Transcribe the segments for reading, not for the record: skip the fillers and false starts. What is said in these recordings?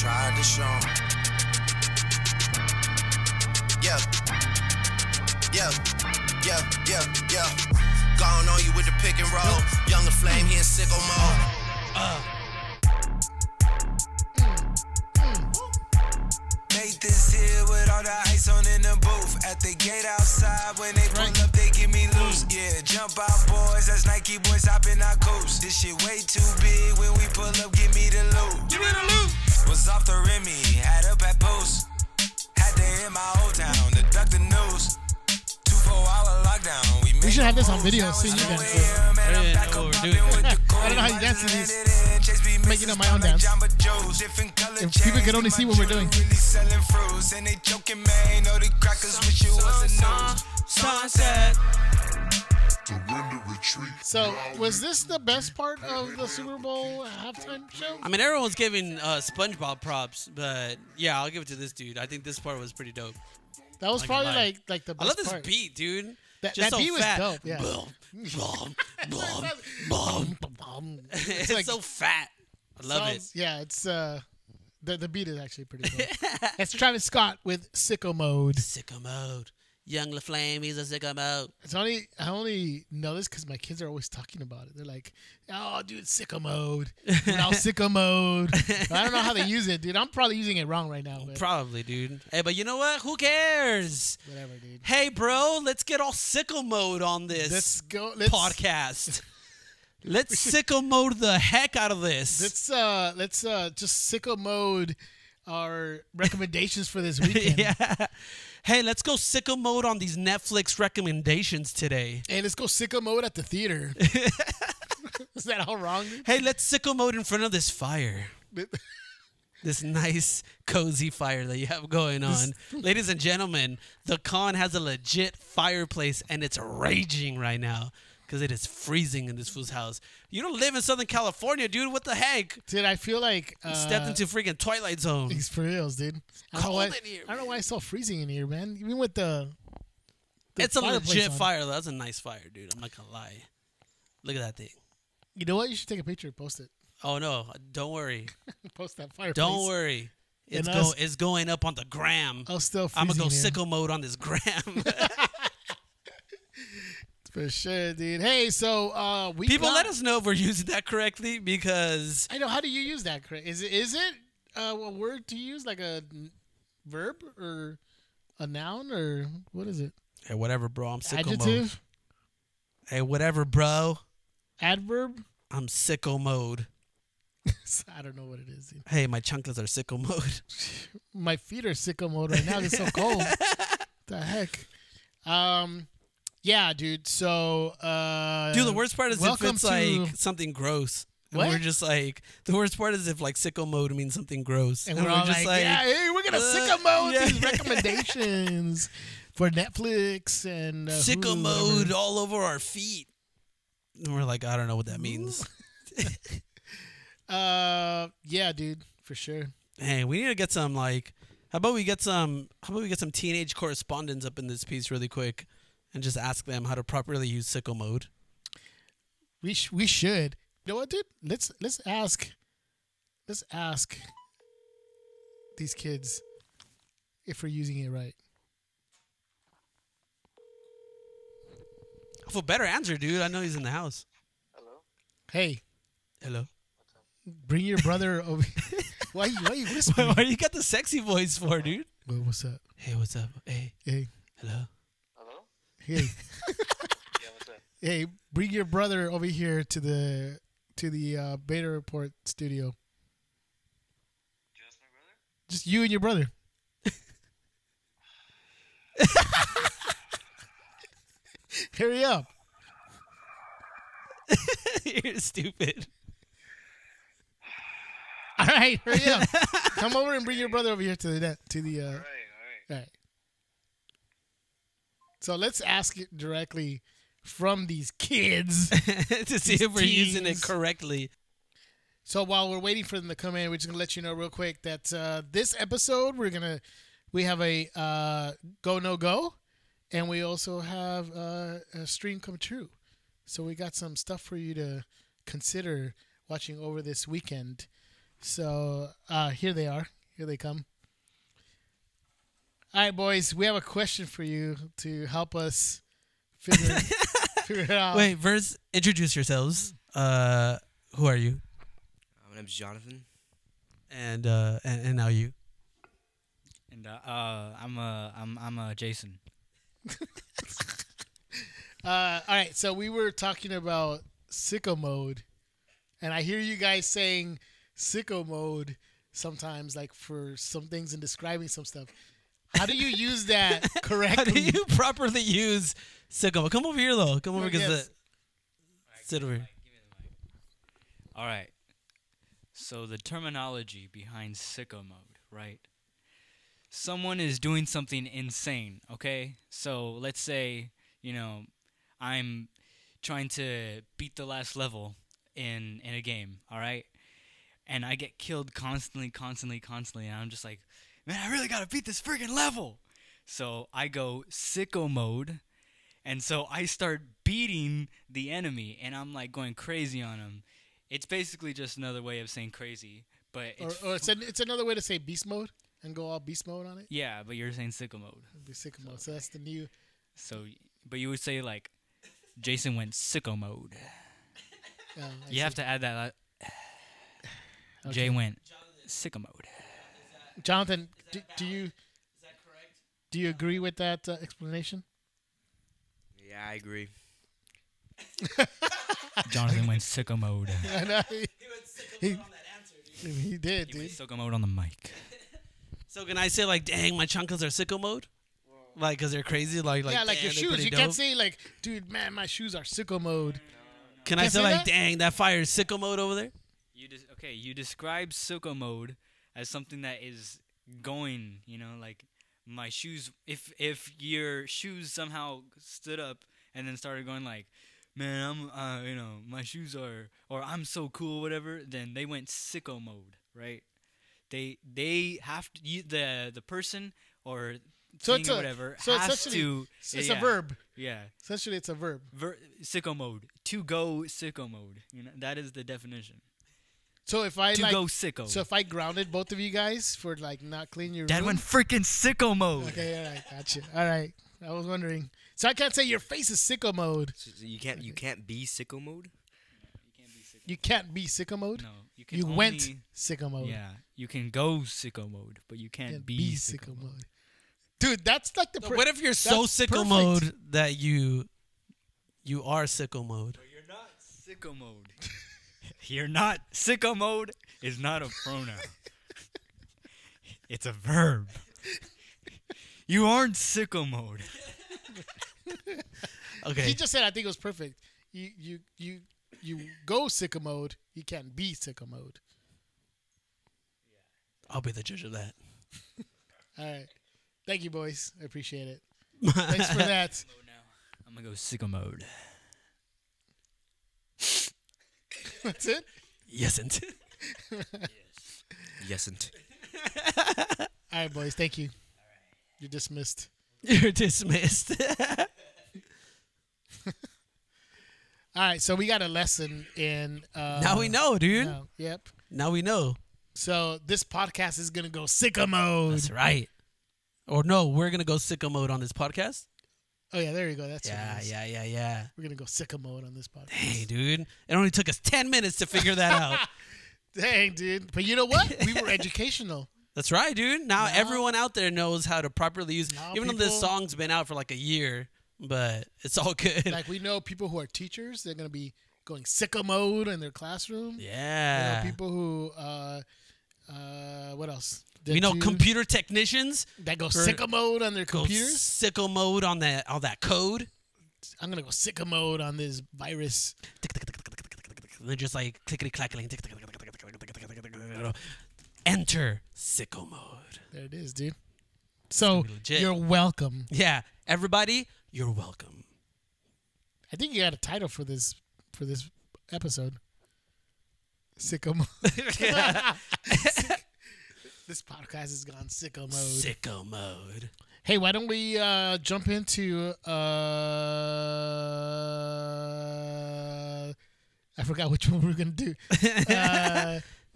tried to show him. Yeah, yeah, yeah, yeah, yeah. Gone on you with the pick and roll. Young La Flame, he in sicko mode. Make this here with all the ice on in the booth. At the gate outside, when they pull up, they give me loose. Yeah, jump out, boys. That's Nike boys hopping our coast. This shit way too big. When we pull up, give me the loot. Give me the loot. Was off the Remy, had up at Post. Had to in my old town to duck the news. 2-4 hour lockdown. We should have this on video and see you guys. I don't know how you dance to these. I'm making up my own dance. If people could only see what we're doing. So, was this the best part of the Super Bowl halftime show? I mean, everyone's giving SpongeBob props, but yeah, I'll give it to this dude. I think this part was pretty dope. That was probably like the best part. I love this beat, dude. That beat was dope. Yeah. It's so fat. I love it. Yeah, it's the beat is actually pretty dope. It's Travis Scott with Sicko Mode. Sicko Mode. Young La Flame, he's a sicko mode. It's only I only know this because my kids are always talking about it. They're like, "Oh, dude, sicko mode. We're all sicko mode." I don't know how they use it, dude. I'm probably using it wrong right now. But. Probably, dude. Hey, but you know what? Who cares? Whatever, dude. Hey, bro, let's get all sicko mode on this. Let's go. Podcast. Let's sicko mode the heck out of this. Let's just sicko mode our recommendations for this weekend. Yeah. Hey, let's go sicko mode on these Netflix recommendations today. Hey, let's go sicko mode at the theater. Is that all wrong? Hey, let's sicko mode in front of this fire. This nice, cozy fire that you have going on. Ladies and gentlemen, the con has a legit fireplace, and it's raging right now because it is freezing in this fool's house. You don't live in Southern California, dude. What the heck? Dude, I feel like... stepped into freaking Twilight Zone. It's for reals, dude. It's cold in here. I don't know why it's so freezing in here, man. Even with the it's a legit fire. That's a nice fire, dude. I'm not going to lie. Look at that thing. You know what? You should take a picture and post it. Oh, no. Don't worry. Post that fireplace. Don't worry. It's going up on the gram. Oh, still freezing. I'm going to go sicko mode on this gram. For sure, dude. Hey, so we people let us know if we're using that correctly because I know. How do you use that? Is it a word to use, like a verb or a noun or what is it? Hey, whatever, bro. I'm sicko mode. Adjective. Hey, whatever, bro. Adverb. I'm sicko mode. I don't know what it is, dude. Hey, my chunklets are sicko mode. My feet are sicko mode right now. It's so cold. What the heck? Yeah, dude. So, dude, the worst part is if it's like something gross. What? And we're just like, the worst part is if like sicko mode means something gross. And we're all just like, yeah, hey, we're gonna sicko mode these recommendations for Netflix and sicko mode all over our feet. And we're like, I don't know what that means. Yeah, dude, for sure. Hey, we need to get some like, how about we get some teenage correspondents up in this piece really quick. And just ask them how to properly use sicko mode. We should. You know what, dude? Let's ask these kids if we're using it right. I feel better answer, dude. I know he's in the house. Hello. Hey. Hello. Bring your brother over. Why you whispering? Why you got the sexy voice for, dude? What's up? Hey, what's up? Hey. Hello. Hey. Yeah, what's up? Hey, bring your brother over here to the Beta Report studio. Just my brother? Just you and your brother. Hurry up. You're stupid. All right, hurry up. Come over and bring your brother over here to the All right. So let's ask it directly from these kids to see if we're using it correctly. So while we're waiting for them to come in, we're just gonna let you know real quick that this episode we have a go no go, and we also have a stream come true. So we got some stuff for you to consider watching over this weekend. So here they are. Here they come. All right, boys. We have a question for you to help us figure it out. Wait, first, introduce yourselves. Who are you? My name's Jonathan. And now you. And I'm Jason. All right, so we were talking about sicko mode, and I hear you guys saying sicko mode sometimes, like for some things and describing some stuff. How do you use that correctly? How do you properly use sicko mode? Come over here, though. Come over because sit over here. All right. So the terminology behind sicko mode, right? Someone is doing something insane, okay? So let's say, you know, I'm trying to beat the last level in a game, all right? And I get killed constantly, and I'm just like, man, I really got to beat this friggin' level. So I go sicko mode, and so I start beating the enemy, and I'm like going crazy on him. It's basically just another way of saying crazy, but it's another way to say beast mode and go all beast mode on it. Yeah, but you're saying sicko mode. It'd be sicko mode, so that's the new. So, but you would say like, Jason went sicko mode. You have to add that. Okay. Jay went sicko mode. Jonathan, do you? Is that correct? Do you agree with that explanation? Yeah, I agree. Jonathan went sicko mode. He went sicko mode on that answer, dude. He did, dude. He went sicko mode on the mic. So can I say like, dang, my chunkles are sicko mode? Whoa. Like, cause they're crazy. Like yeah, like your shoes. You dope. Can't say like, dude, man, my shoes are sicko mode. No. Can I say like, that? Dang, that fire is sicko mode over there? You describe sicko mode as something that is going. You know, like my shoes. If your shoes somehow stood up and then started going like, man, I'm, you know, my shoes are, or I'm so cool, whatever. Then they went sicko mode, right? They have to, the person or so thing or whatever so has to. It's a verb. Yeah. Essentially, it's a verb. Sicko mode. To go sicko mode. You know, that is the definition. So if I go sicko. So if I grounded both of you guys for like not cleaning your room. That went freaking sicko mode. Okay, all right, gotcha. All right, I was wondering. So I can't say your face is sicko mode. So you can't be sicko mode? You can't be sicko mode? No. You went sicko mode. Yeah. You can go sicko mode, but you can't be sicko mode. Dude, that's like the... what if you're so sicko mode that you are sicko mode? But you're not sicko mode. You're not... Sicko mode is not a pronoun. It's a verb. You aren't sicko mode. Okay. He just said, I think it was perfect. You go sicko mode. You can't be sicko mode. I'll be the judge of that. All right. Thank you, boys. I appreciate it. Thanks for that. I'm going to go sicko mode. That's it? Yesn't. Yes. Yesn't. All right, boys. Thank you. All right. You're dismissed. You're dismissed. All right, so we got a lesson in... now we know, dude. No, yep. Now we know. So this podcast is going to go sicko mode. That's right. Or no, we're going to go sicko mode on this podcast. Oh, yeah, there you go. That's yeah. We're going to go sicko mode on this podcast. Hey, dude. It only took us 10 minutes to figure that out. Dang, dude. But you know what? We were educational. That's right, dude. Now everyone out there knows how to properly use... Even though this song's been out for like a year... But it's all good. Like we know people who are teachers, they're gonna be going sicko mode in their classroom. Yeah. We know people who, what else? We know computer technicians that go sicko mode on their computers. Sicko mode on that code. I'm gonna go sicko mode on this virus. They're just like clickety clackling. Enter sicko mode. There it is, dude. So you're welcome. Yeah, everybody. You're welcome. I think you got a title for this episode. Sicko mode. This podcast has gone sicko mode. Sicko mode. Hey, why don't we jump into? I forgot which one we were gonna do.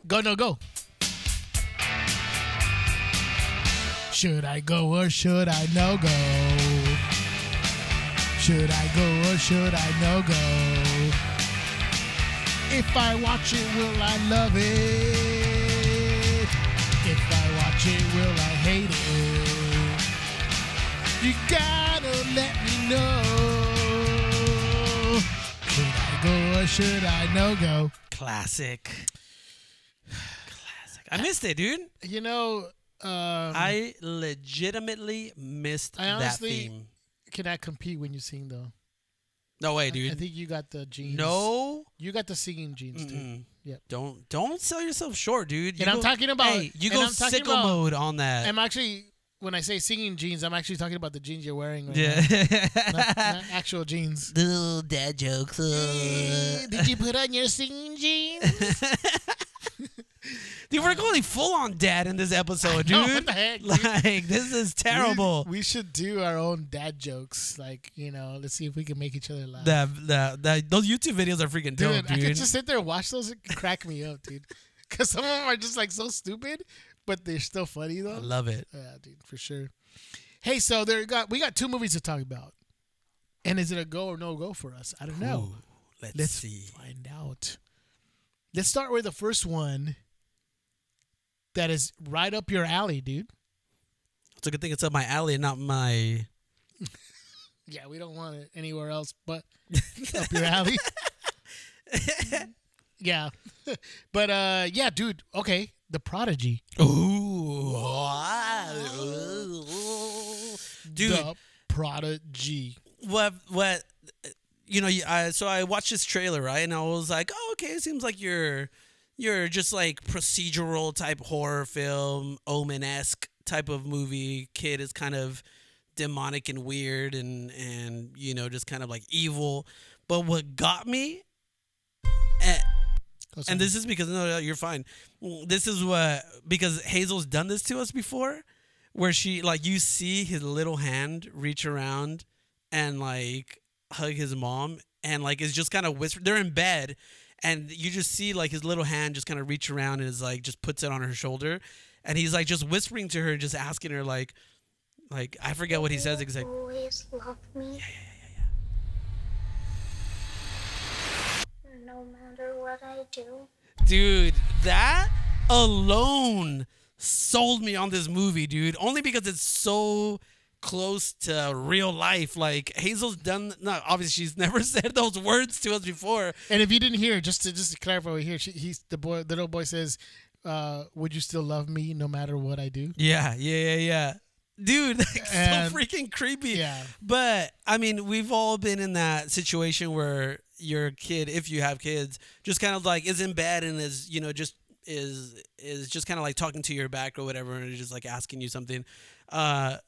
Go no go. Should I go or should I no go? Should I go or should I no go? If I watch it, will I love it? If I watch it, will I hate it? You gotta let me know. Should I go or should I no go? Classic. Classic. I missed it, dude. You know, I legitimately missed that theme. Cannot compete when you sing, though. No way, dude. I think you got the genes. No. You got the singing genes, too. Yep. Don't sell yourself short, dude. I'm talking about... Hey, you go sicko mode on that. I'm actually... When I say singing jeans, I'm actually talking about the jeans you're wearing right now. Not actual jeans. Little dad jokes. Did you put on your singing jeans? Dude, we're going full-on dad in this episode, dude. What the heck? Like, this is terrible. We should do our own dad jokes. Like, you know, let's see if we can make each other laugh. Those YouTube videos are freaking dope, dude. I could just sit there and watch those and crack me up, dude. Because some of them are just, like, so stupid. But they're still funny, though. I love it. Yeah, dude, for sure. Hey, so we got two movies to talk about. And is it a go or no go for us? I don't know. Let's see. Find out. Let's start with the first one that is right up your alley, dude. It's a good thing it's up my alley and not my... Yeah, we don't want it anywhere else but up your alley. Yeah. But, yeah, dude, okay. The Prodigy. Ooh. Dude. The Prodigy. What? You know, so I watched this trailer, right? And I was like, oh, okay, it seems like you're just like procedural type horror film, Omen-esque type of movie. Kid is kind of demonic and weird and you know, just kind of like evil. But what got me... And this is because no, you're fine. This is what because Hazel's done this to us before, where she like you see his little hand reach around and like hug his mom, and like it's just kind of whisper. They're in bed, and you just see like his little hand just kind of reach around and is like just puts it on her shoulder, and he's like just whispering to her, just asking her like I forget what he says exactly. Like, always love me. Yeah. No matter what I do. Dude, that alone sold me on this movie, dude. Only because it's so close to real life. Like, Hazel's done... No, obviously, she's never said those words to us before. And if you didn't hear, just to clarify over here, the little boy says, would you still love me no matter what I do? Yeah. Dude, that's so freaking creepy. Yeah. But, I mean, we've all been in that situation where... your kid, if you have kids, just kind of like is in bed and is, you know, just is just kind of like talking to your back or whatever and just like asking you something.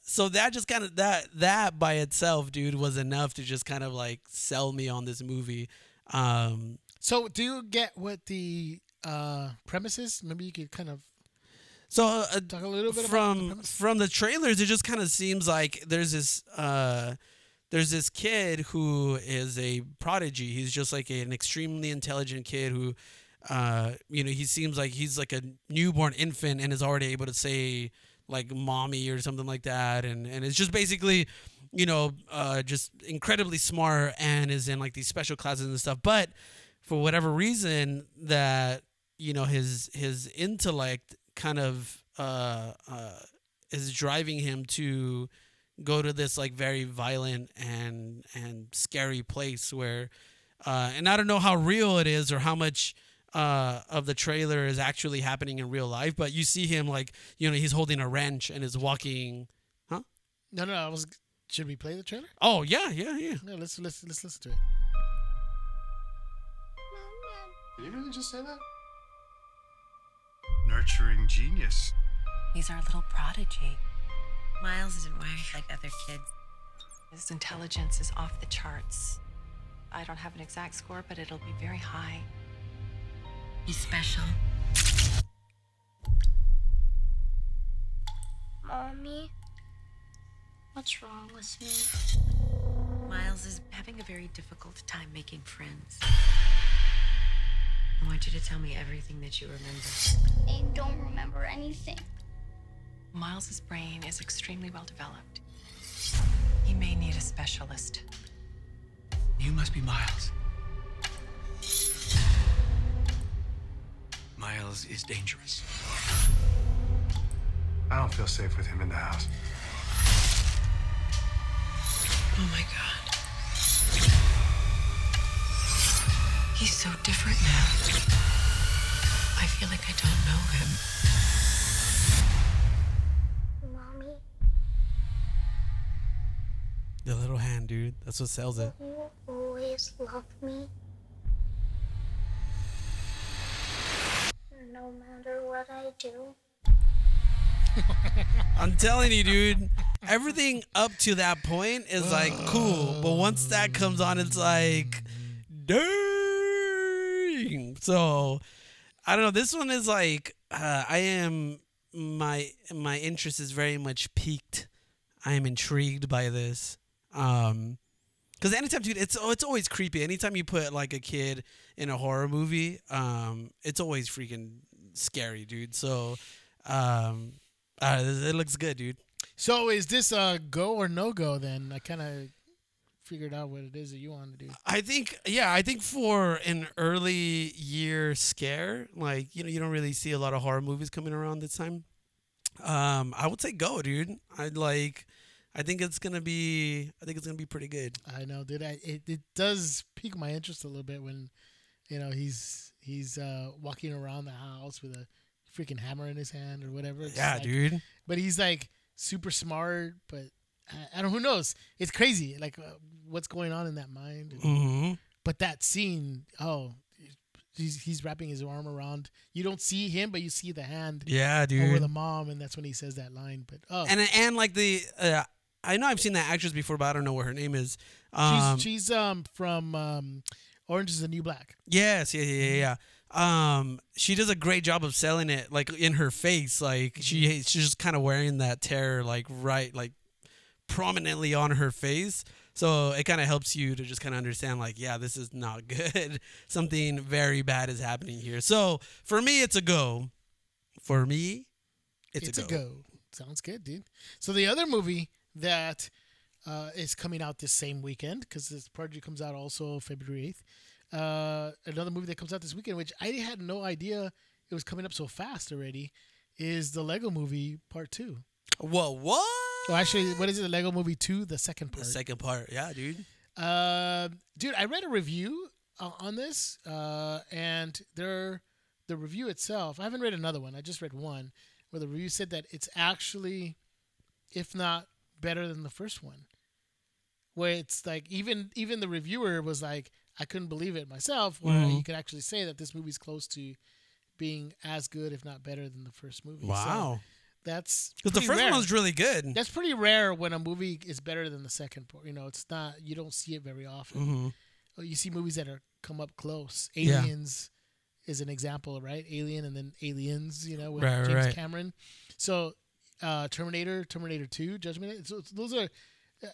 So that just kind of that by itself, dude, was enough to just kind of like sell me on this movie. So do you get what the premise is? Maybe you could kind of talk a little bit about from the trailers. It just kind of seems like there's this kid who is a prodigy. He's just like an extremely intelligent kid who, you know, he seems like he's like a newborn infant and is already able to say like mommy or something like that. And it's just basically, you know, just incredibly smart and is in like these special classes and stuff. But for whatever reason that, you know, his intellect kind of is driving him to go to this like very violent and scary place where and I don't know how real it is or how much of the trailer is actually happening in real life, but you see him like, you know, he's holding a wrench and is walking. Huh? No, should we play the trailer? Oh, yeah. No, let's listen to it. Did you really just say that? Nurturing genius. He's our little prodigy. Miles isn't wired like other kids. His intelligence is off the charts. I don't have an exact score, but it'll be very high. He's special. Mommy, what's wrong with me? Miles is having a very difficult time making friends. I want you to tell me everything that you remember. I don't remember anything. Miles's brain is extremely well developed. He may need a specialist. You must be Miles. Miles is dangerous. I don't feel safe with him in the house. Oh my God. He's so different now. I feel like I don't know him. Mommy. The little hand, dude. That's what sells it. Will you always love me? No matter what I do. I'm telling you, dude. Everything up to that point is like cool, but once that comes on, it's like, dang. So, I don't know. This one is like, my interest is very much piqued. I am intrigued by this. Because anytime, dude, it's always creepy. Anytime you put like a kid in a horror movie, it's always freaking scary, dude. So. It looks good, dude. So is this a go or no go then? I kind of figured out what it is that you want to do. I think for an early year scare, like, you don't really see a lot of horror movies coming around this time. I would say go, dude. I think it's going to be pretty good. I know, dude. It does pique my interest a little bit when, he's walking around the house with a freaking hammer in his hand or whatever. It's dude. But he's like super smart, but I don't know. Who knows? It's crazy. Like what's going on in that mind. And, mm-hmm. But that scene, he's wrapping his arm around. You don't see him, but you see the hand. Yeah, dude. Over the mom, and that's when he says that line. But I know I've seen that actress before, but I don't know what her name is. She's from Orange is the New Black. Yes. Yeah. She does a great job of selling it, like in her face, like she's just kind of wearing that terror, like right, like prominently on her face. So it kind of helps you to just kind of understand, like, yeah, this is not good. Something very bad is happening here. So for me, it's a go. For me, it's a go. Sounds good, dude. So the other movie that is coming out this same weekend, because this project comes out also February 8th. Another movie that comes out this weekend, which I had no idea it was coming up so fast already, is the Lego Movie Part 2. Whoa, what? Oh, actually, what is it? The Lego Movie 2, the second part. The second part, yeah, dude. Dude, I read a review on this, and the review itself, I haven't read another one, I just read one, where the review said that it's actually, if not better than the first one. Where it's like, even the reviewer was like, I couldn't believe it myself, where you could actually say that this movie's close to being as good, if not better, than the first movie. Wow. So that's because the first one was really good. That's pretty rare when a movie is better than the second part. It's not, you don't see it very often. Mm-hmm. You see movies that come up close. Aliens is an example, right? Alien and then Aliens, with James Cameron. So Terminator 2, Judgment. So those are,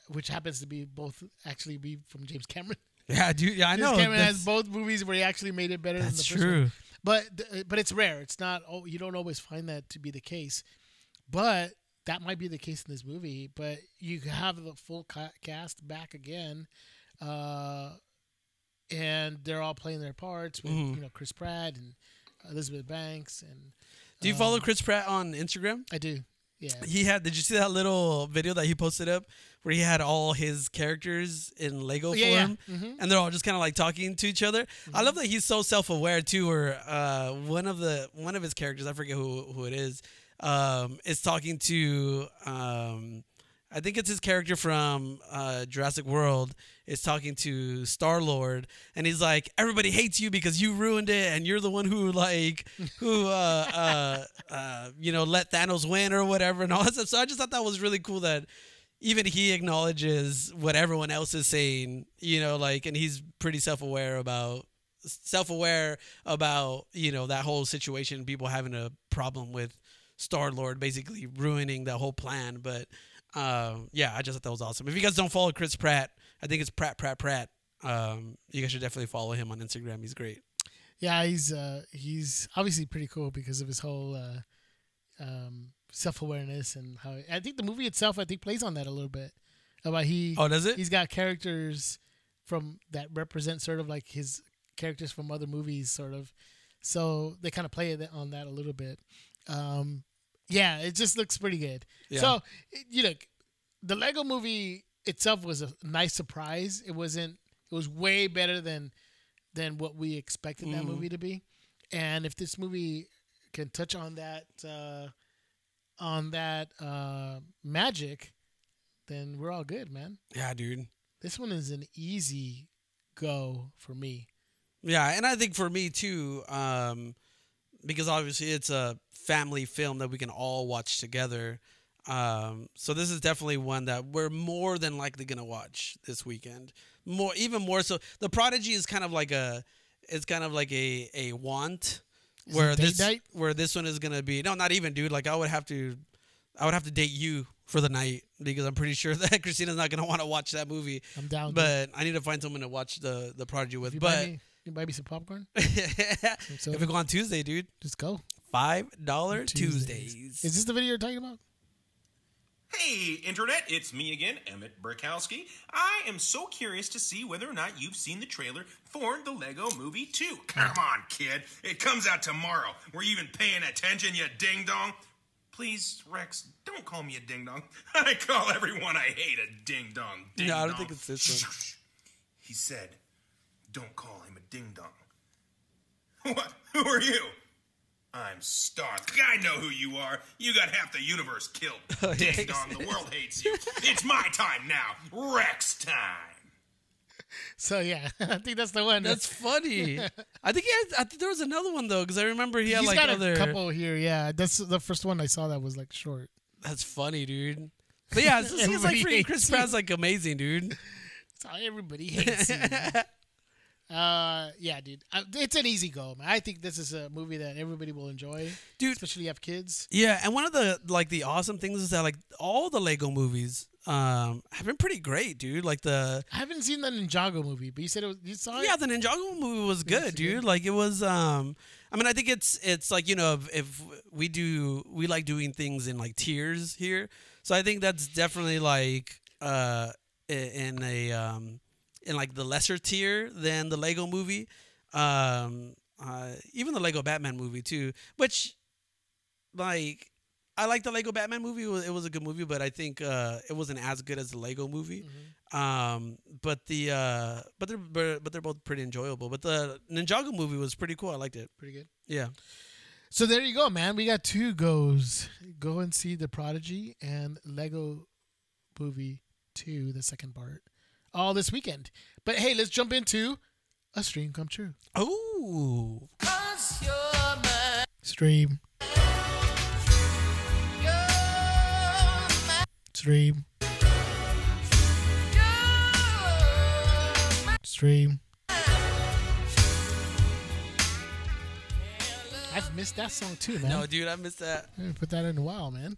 which happens to be both actually be from James Cameron. Yeah, dude. Yeah, I know. Cameron has both movies where he actually made it better than the first one. That's true. But it's rare. It's not. Oh, you don't always find that to be the case. But that might be the case in this movie. But you have the full cast back again, and they're all playing their parts with Chris Pratt and Elizabeth Banks. And do you follow Chris Pratt on Instagram? I do. Yeah. Did you see that little video that he posted up where he had all his characters in Lego form? Yeah. Mm-hmm. And they're all just kind of like talking to each other. Mm-hmm. I love that he's so self-aware too, where one of his characters, I forget who it is talking to I think it's his character from Jurassic World is talking to Star-Lord, and he's like, everybody hates you because you ruined it, and you're the one who let Thanos win or whatever and all that stuff. So I just thought that was really cool that even he acknowledges what everyone else is saying, and he's pretty self-aware about that whole situation, people having a problem with Star-Lord basically ruining the whole plan, but. I just thought that was awesome. If you guys don't follow Chris Pratt, I think it's Pratt. You guys should definitely follow him on Instagram. He's great. Yeah, he's obviously pretty cool because of his whole self-awareness and how I think the movie itself plays on that a little bit. About he's got characters from that represent sort of like his characters from other movies, sort of. So they kind of play on that a little bit. Yeah, it just looks pretty good. Yeah. So, you know, the Lego movie itself was a nice surprise. It was way better than what we expected that movie to be. And if this movie can touch on that magic, then we're all good, man. Yeah, dude. This one is an easy go for me. Yeah, and I think for me too, because obviously it's a family film that we can all watch together. So this is definitely one that we're more than likely gonna watch this weekend. Even more so, The Prodigy is kind of like a want where this one is gonna be. No, not even, dude. Like I would have to date you for the night because I'm pretty sure that Christina's not gonna want to watch that movie. I'm down. But I need to find someone to watch the Prodigy with. You buy me some popcorn. So if we go on Tuesday, dude, just go. $5 Tuesdays. Is this the video you're talking about? Hey, Internet, it's me again, Emmett Brickowski. I am so curious to see whether or not you've seen the trailer for the Lego Movie 2. Come on, kid. It comes out tomorrow. Were you even paying attention, you ding-dong? Please, Rex, don't call me a ding-dong. I call everyone I hate a ding-dong. No, I don't think it's this one. He said, don't call him a ding-dong. What? Who are you? I'm Star-Lord. I know who you are. You got half the universe killed. Oh, yeah, ding-dong, the world hates you. It's my time now. Rex time. So, yeah, I think that's the one. That's funny. I think there was another one, though, because I remember he had a couple here, yeah. That's the first one I saw that was, like, short. That's funny, dude. But, yeah, it seems like freaking Chris Pratt's, like, amazing, dude. That's how everybody hates you. Yeah, dude. It's an easy go, man. I think this is a movie that everybody will enjoy, dude. Especially if you have kids. Yeah, and one of the awesome things is that like all the Lego movies have been pretty great, dude. Like I haven't seen the Ninjago movie, but you saw it? Yeah, the Ninjago movie was good, dude. Like it was. I mean, I think it's like, you know, if we like doing things in like tiers here, so I think that's definitely like in like the lesser tier than the Lego movie, even the Lego Batman movie too, which like I like the Lego Batman movie. It was a good movie, but I think it wasn't as good as the Lego movie. Mm-hmm. But they're both pretty enjoyable. But the Ninjago movie was pretty cool. I liked it. Pretty good. Yeah. So there you go, man. We got two goes. Go and see The Prodigy and Lego Movie 2, the second part, all this weekend. But hey, let's jump into a stream come true. Oh, stream. I've missed that song too, man. No, dude, I missed that. I haven't put that in a while, man.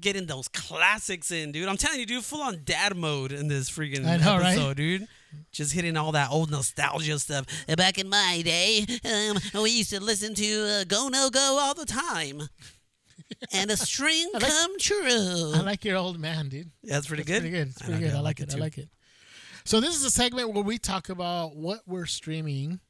Getting those classics in, dude. I'm telling you, dude, full on dad mode in this freaking episode, right? Dude. Just hitting all that old nostalgia stuff. Back in my day, we used to listen to Go No Go all the time. And a string come true. I like your old man, dude. Yeah, that's pretty good. Pretty good. It's pretty good. I like it. I like it. So this is a segment where we talk about what we're streaming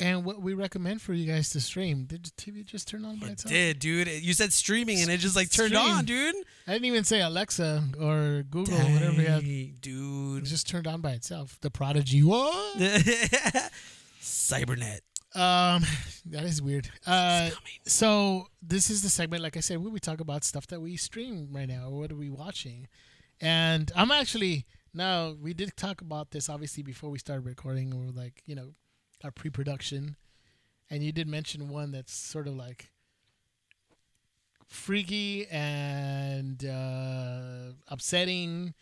and what we recommend for you guys to stream. Did the TV just turn on by itself? It did, dude. You said streaming, and it just, like, turned on, dude. I didn't even say Alexa or Google or whatever you have. Dude. It just turned on by itself. The Prodigy. Whoa! Cybernet. That is weird. So this is the segment, like I said, where we talk about stuff that we stream right now. What are we watching? And I'm actually... No, we did talk about this, obviously, before we started recording. We were like, you know, our pre-production, and you did mention one that's sort of like freaky and upsetting.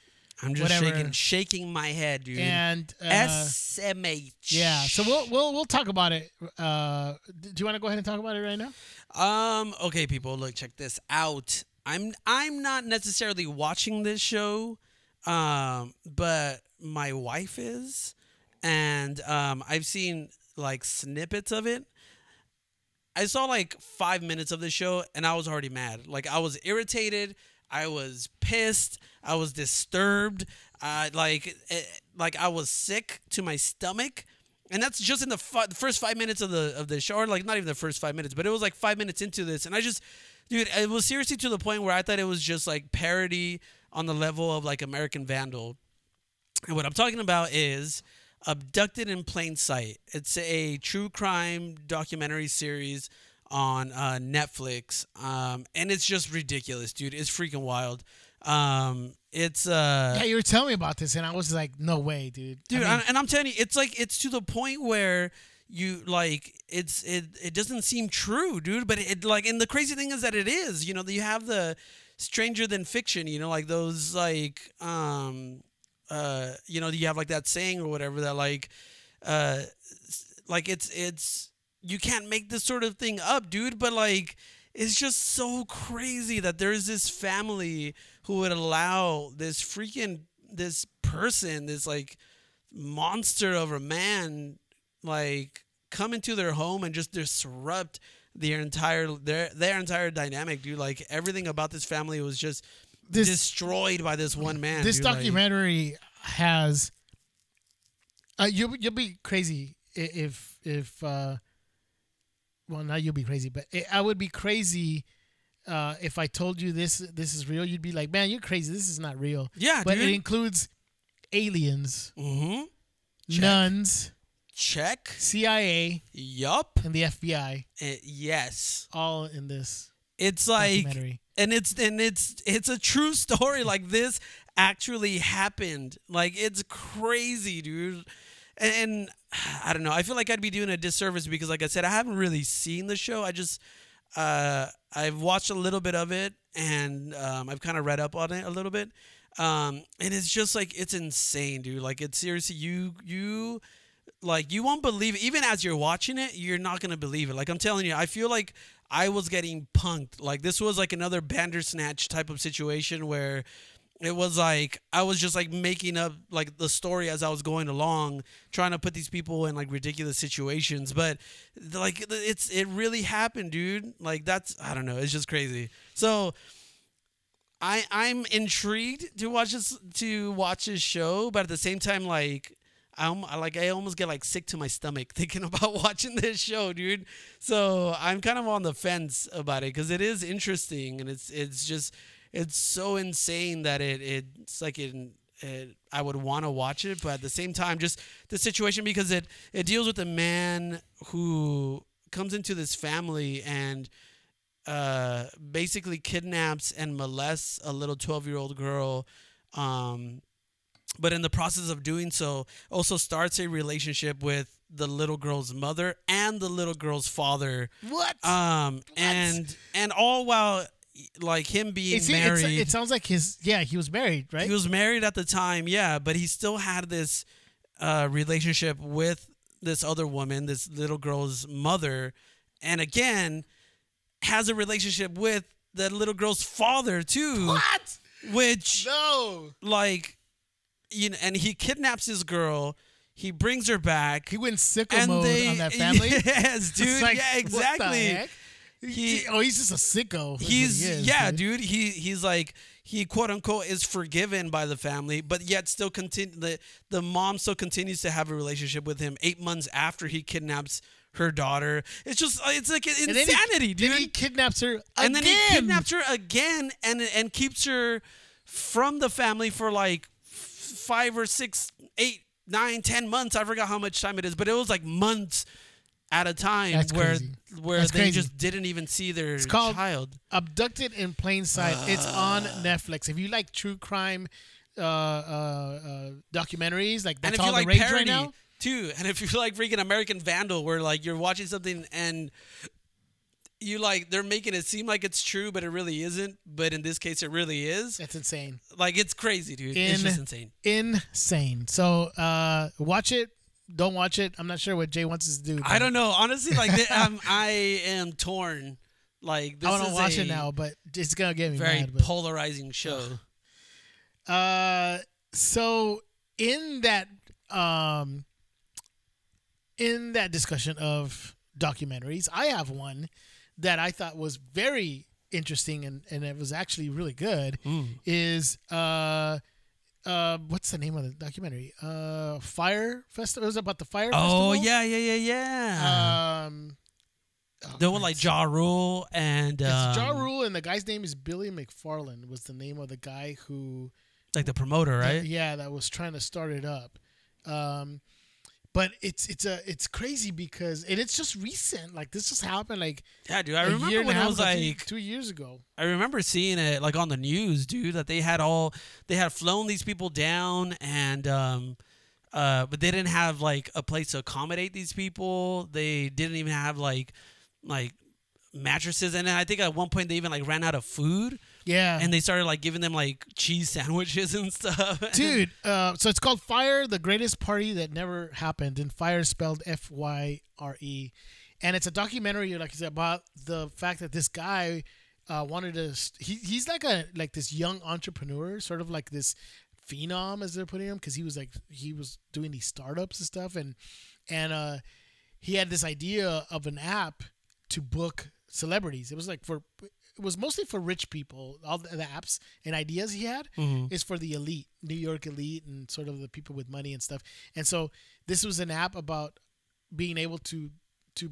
I'm just shaking my head, dude. And SMH. Yeah, so we'll talk about it. Do you want to go ahead and talk about it right now? Okay, people, look, check this out. I'm not necessarily watching this show, but my wife is. And I've seen, like, snippets of it. I saw like 5 minutes of this show and I was already mad. Like, I was irritated. I was pissed. I was disturbed. Like I was sick to my stomach. And that's just in the first 5 minutes of the show, or like not even the first 5 minutes, but it was like 5 minutes into this. And I just, dude, it was seriously to the point where I thought it was just like parody on the level of like American Vandal. And what I'm talking about is Abducted in Plain Sight. It's a true crime documentary series on Netflix. And it's just ridiculous, dude. It's freaking wild. Yeah, you were telling me about this, and I was like, no way, dude. Dude, and I'm telling you, it's like, it's to the point where you, like, it doesn't seem true, dude. But it, like, and the crazy thing is that it is, you know, that you have the stranger than fiction, you know, like those, like, you know, you have like that saying or whatever that like it's you can't make this sort of thing up, dude. But like, it's just so crazy that there's this family who would allow this person, this like monster of a man, like come into their home and just disrupt their entire dynamic, dude. Like everything about this family was just destroyed by this one man. This documentary has you'll be crazy if well, not you'll be crazy, but I would be crazy if I told you this is real. You'd be like, man, you're crazy. This is not real. Yeah, but dude, it includes aliens, mm-hmm, check, nuns, check, CIA, yup, and the FBI. Yes, all in this. It's like. Documentary. And it's a true story. Like, this actually happened. Like, it's crazy, dude. And I don't know. I feel like I'd be doing a disservice because, like I said, I haven't really seen the show. I just I've watched a little bit of it, and I've kind of read up on it a little bit. And it's just like, it's insane, dude. Like, it's seriously, you like, you won't believe it. Even as you're watching it, you're not gonna believe it. Like, I'm telling you, I feel like I was getting punked. Like, this was like another Bandersnatch type of situation where it was like I was just like making up like the story as I was going along, trying to put these people in like ridiculous situations. But like it really happened, dude. Like, that's, I don't know. It's just crazy. So I'm intrigued to watch this show, but at the same time, like, I almost get like sick to my stomach thinking about watching this show, dude. So I'm kind of on the fence about it because it is interesting, and it's just, it's so insane that it's like I would want to watch it, but at the same time, just the situation, because it deals with a man who comes into this family and basically kidnaps and molests a little 12-year-old girl. But in the process of doing so, also starts a relationship with the little girl's mother and the little girl's father. What? And all while like him being married. It sounds like he was married, right? He was married at the time, yeah, but he still had this relationship with this other woman, this little girl's mother, and again has a relationship with the little girl's father too. What? Which, no, like. You know, and he kidnaps his girl. He brings her back. He went sicko mode on that family. Yes, dude. Like, yeah, exactly. What the heck? He's just a sicko. Dude. He's like, he quote unquote is forgiven by the family, but yet still continue. The mom still continues to have a relationship with him 8 months after he kidnaps her daughter. It's just, it's like insanity, dude. Then he kidnaps her again. And keeps her from the family for like 5 or 6, 8, 9, 10 months. I forgot how much time it is, but it was like months at a time. That's where That's they crazy. Just didn't even see their it's called child. Abducted in Plain Sight. It's on Netflix. If you like true crime documentaries, like that's all the rage right now. Too, and if you like freaking American Vandal, where like you're watching something and you like they're making it seem like it's true, but it really isn't. But in this case, it really is. That's insane. Like, it's crazy, dude. It's just insane. Insane. So watch it. Don't watch it. I'm not sure what Jay wants us to do. I don't know. Honestly, like I am torn. Like, this I want to watch it now, but it's gonna get me very mad, polarizing show. So in that discussion of documentaries. I have one that I thought was very interesting and it was actually really good. Is what's the name of the documentary? Fyre Festival. It was about the Fyre Festival. Oh yeah. They were like Ja Rule and it's Ja Rule, and the guy's name is Billy McFarland. Was the name of the guy who, like, the promoter, right? That was trying to start it up. But it's crazy because it's just recent. Like, this just happened. Like, yeah, dude. I remember when it was like 2 years ago. I remember seeing it like on the news, dude. That they had flown these people down, and but they didn't have like a place to accommodate these people. They didn't even have like mattresses, and then I think at one point they even like ran out of food. Yeah, and they started like giving them like cheese sandwiches and stuff. Dude, so it's called Fyre, the greatest party that never happened, and Fyre spelled Fyre, and it's a documentary, like you said, about the fact that this guy wanted to. He's like this young entrepreneur, sort of like this phenom as they're putting him, because he was doing these startups and stuff, and he had this idea of an app to book celebrities. It was mostly for rich people. All the apps and ideas he had is for the elite, New York elite, and sort of the people with money and stuff. And so this was an app about being able to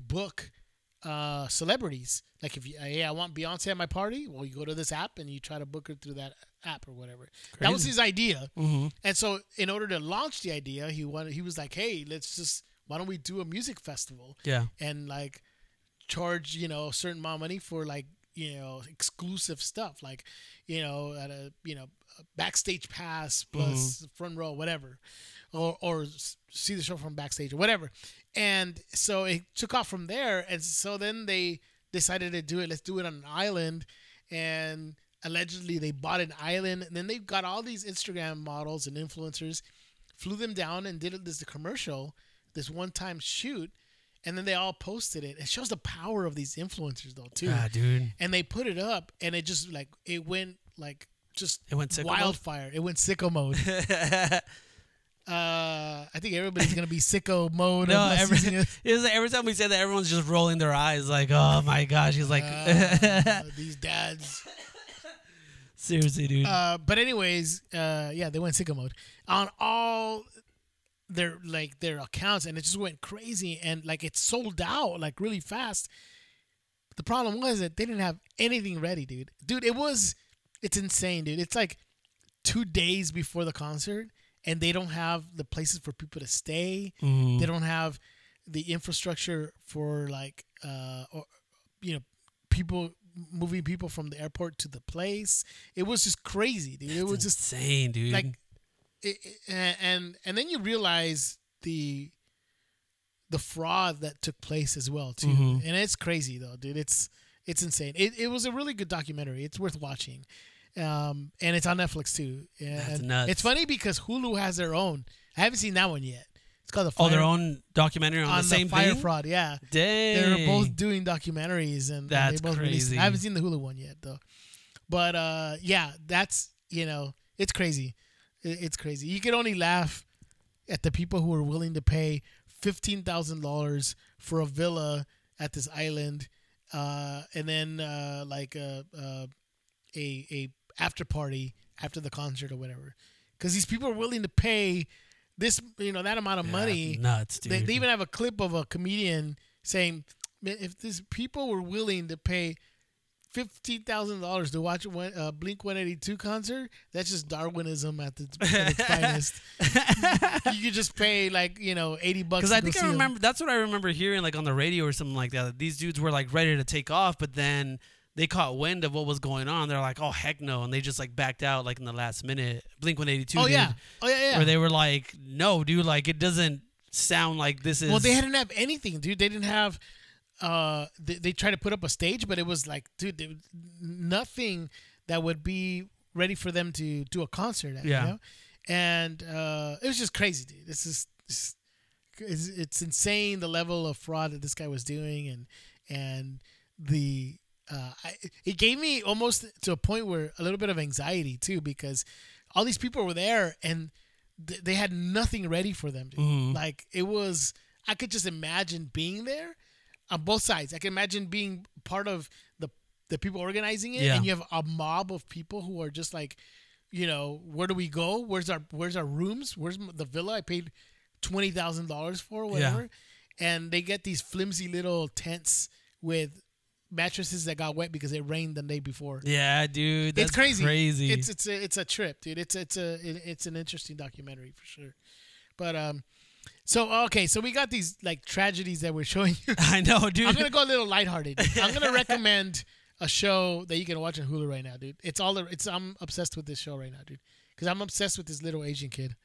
book celebrities. Like, if I want Beyonce at my party, well, you go to this app and you try to book her through that app or whatever. Crazy. That was his idea. And so in order to launch the idea, he was like, hey, why don't we do a music festival? Yeah, and like charge a certain amount of money for like, exclusive stuff, like, at a, a backstage pass plus front row, whatever, or see the show from backstage or whatever. And so it took off from there. And so then they decided to do it. Let's do it on an island. And allegedly they bought an island, and then they got all these Instagram models and influencers, flew them down and did this commercial, this one-time shoot. And then they all posted it. It shows the power of these influencers, though, too. Yeah, dude. And they put it up, and it just, like, it went wildfire. It went sicko mode. I think everybody's going to be sicko mode. No, every time we say that, everyone's just rolling their eyes like, oh, my gosh. He's like... these dads. Seriously, dude. But anyways, they went sicko mode on all... their accounts, and it just went crazy, and like it sold out like really fast. The problem was that they didn't have anything ready, dude. It's insane, dude. It's like 2 days before the concert, and they don't have the places for people to stay. They don't have the infrastructure for like people moving people from the airport to the place. It was just crazy, dude. It was just insane, dude. Like. And then you realize the fraud that took place as well too, and it's crazy though, dude. It's insane. It was a really good documentary. It's worth watching, and it's on Netflix too. And that's nuts. It's funny because Hulu has their own. I haven't seen that one yet. It's called the Fyre. Oh, their own documentary on the same Fyre fraud. Yeah, dang. They're both doing documentaries, and they both crazy. Released. I haven't seen the Hulu one yet though, but that's it's crazy. It's crazy. You can only laugh at the people who are willing to pay $15,000 for a villa at this island, and then like a after party after the concert or whatever. Because these people are willing to pay this, that amount of money. Nuts, dude. They even have a clip of a comedian saying, "If these people were willing to pay." $15,000 to watch a Blink-182 concert? That's just Darwinism at its finest. You could just pay like $80. Because I think I remember that's what I remember hearing like on the radio or something like that. These dudes were like ready to take off, but then they caught wind of what was going on. They're like, oh heck no, and they just like backed out like in the last minute. Blink-182. Oh yeah. Where they were like, no, dude, like it doesn't sound like this is. Well, they didn't have anything, dude. They didn't have. They tried to put up a stage, but it was like, dude, nothing that would be ready for them to do a concert at, And it was just crazy, dude. It's insane the level of fraud that this guy was doing, and the it gave me almost to a point where a little bit of anxiety too, because all these people were there and they had nothing ready for them, dude. Like I could just imagine being there. on both sides. I can imagine being part of the people organizing it, and you have a mob of people who are just like, you know, where do we go? Where's our rooms? Where's the villa I paid $20,000 for, or whatever? Yeah. And they get these flimsy little tents with mattresses that got wet because it rained the day before. Yeah, dude, that's it's crazy. It's a trip, dude. It's an interesting documentary for sure. But so we got these like tragedies that we're showing you. I know, dude. I'm gonna go a little lighthearted. I'm gonna recommend a show that you can watch on Hulu right now, dude. I'm obsessed with this show right now, dude, because I'm obsessed with this little Asian kid.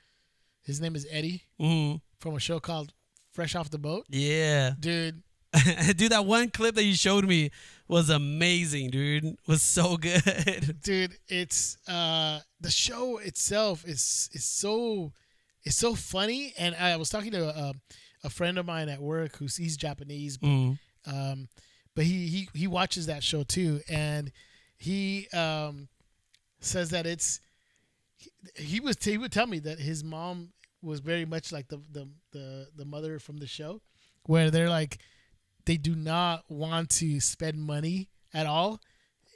His name is Eddie from a show called Fresh Off the Boat. Yeah, dude. Dude, that one clip that you showed me was amazing, dude. It was so good. Dude, it's the show itself is so funny. And I was talking to a friend of mine at work he's Japanese, but he watches that show too, and he says that he would tell me that his mom was very much like the mother from the show, where they're like, they do not want to spend money at all.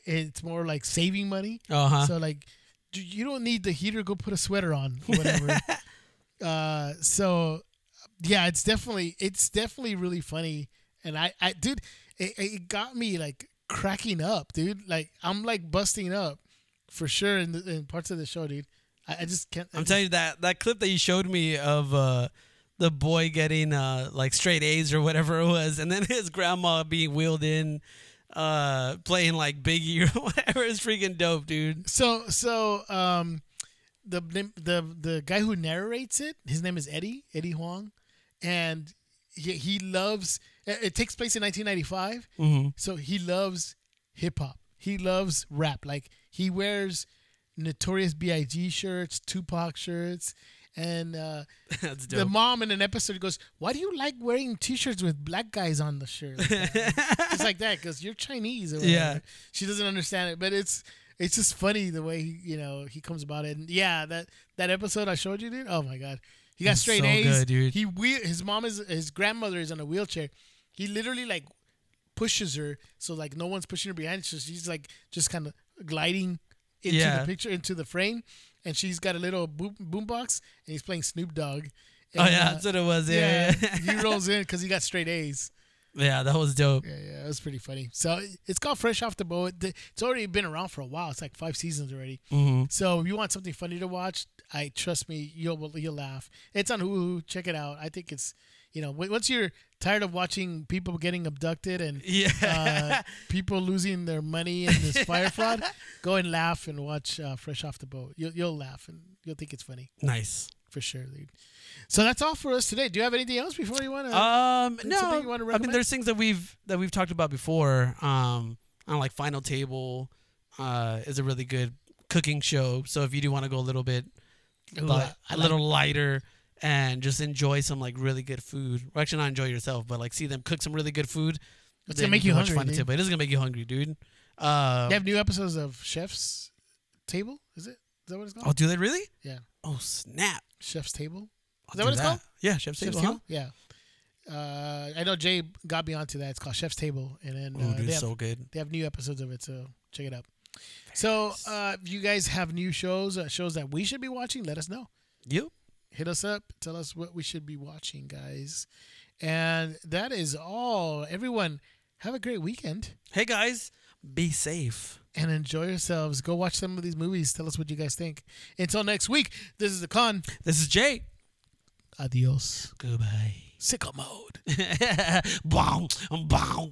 It's more like saving money. Uh-huh. So like, you don't need the heater, go put a sweater on, or whatever. So yeah, it's definitely really funny. And it got me like cracking up, dude. Like I'm like busting up for sure in parts of the show, dude. I just can't. I'm telling you that clip that you showed me of, the boy getting like straight A's or whatever it was, and then his grandma being wheeled in, playing like Biggie or whatever, is freaking dope, dude. So the guy who narrates it, his name is Eddie Huang, and he loves. It takes place in 1995, so he loves hip hop. He loves rap. Like he wears Notorious B.I.G. shirts, Tupac shirts. And that's dope. The mom in an episode goes, "Why do you like wearing T-shirts with black guys on the shirt?" Like that. It's like that because you're Chinese. Or whatever. Yeah, she doesn't understand it, but it's just funny the way he comes about it. And yeah, that episode I showed you, dude. Oh my god, he got straight A's. Good, dude. His grandmother is in a wheelchair. He literally like pushes her, so like no one's pushing her behind. So she's like just kind of gliding into the picture, into the frame. And she's got a little boombox, and he's playing Snoop Dogg. And, that's what it was. Yeah. He rolls in because he got straight A's. Yeah, that was dope. Yeah, it was pretty funny. So it's called Fresh Off the Boat. It's already been around for a while. It's like 5 seasons already. Mm-hmm. So if you want something funny to watch, trust me, you'll laugh. It's on Hulu. Check it out. I think it's, once you're tired of watching people getting abducted and people losing their money and this fire fraud, go and laugh and watch Fresh Off the Boat. You'll laugh and you'll think it's funny. Nice. For sure, dude. So that's all for us today. Do you have anything else before you want to? No. You want to recommend? I mean, there's things that we've talked about before. On like Final Table is a really good cooking show. So if you do want to go a little bit, lighter. And just enjoy some like really good food. Or actually, not enjoy yourself, but like see them cook some really good food. It's gonna make you hungry. It is gonna make you hungry, dude. They have new episodes of Chef's Table. Is that what it's called? Oh, do they really? Yeah. Oh snap! Chef's Table. Is that what it's called? Yeah, Chef's Table. Huh? Yeah. I know Jay got me onto that. It's called Chef's Table, and then good. They have new episodes of it, so check it out. Thanks. So, if you guys have new shows, shows that we should be watching, let us know. Yep. Hit us up. Tell us what we should be watching, guys. And that is all. Everyone, have a great weekend. Hey, guys. Be safe. And enjoy yourselves. Go watch some of these movies. Tell us what you guys think. Until next week, this is the Con. This is Jay. Adios. Goodbye. Sicko mode. Bow. Bow.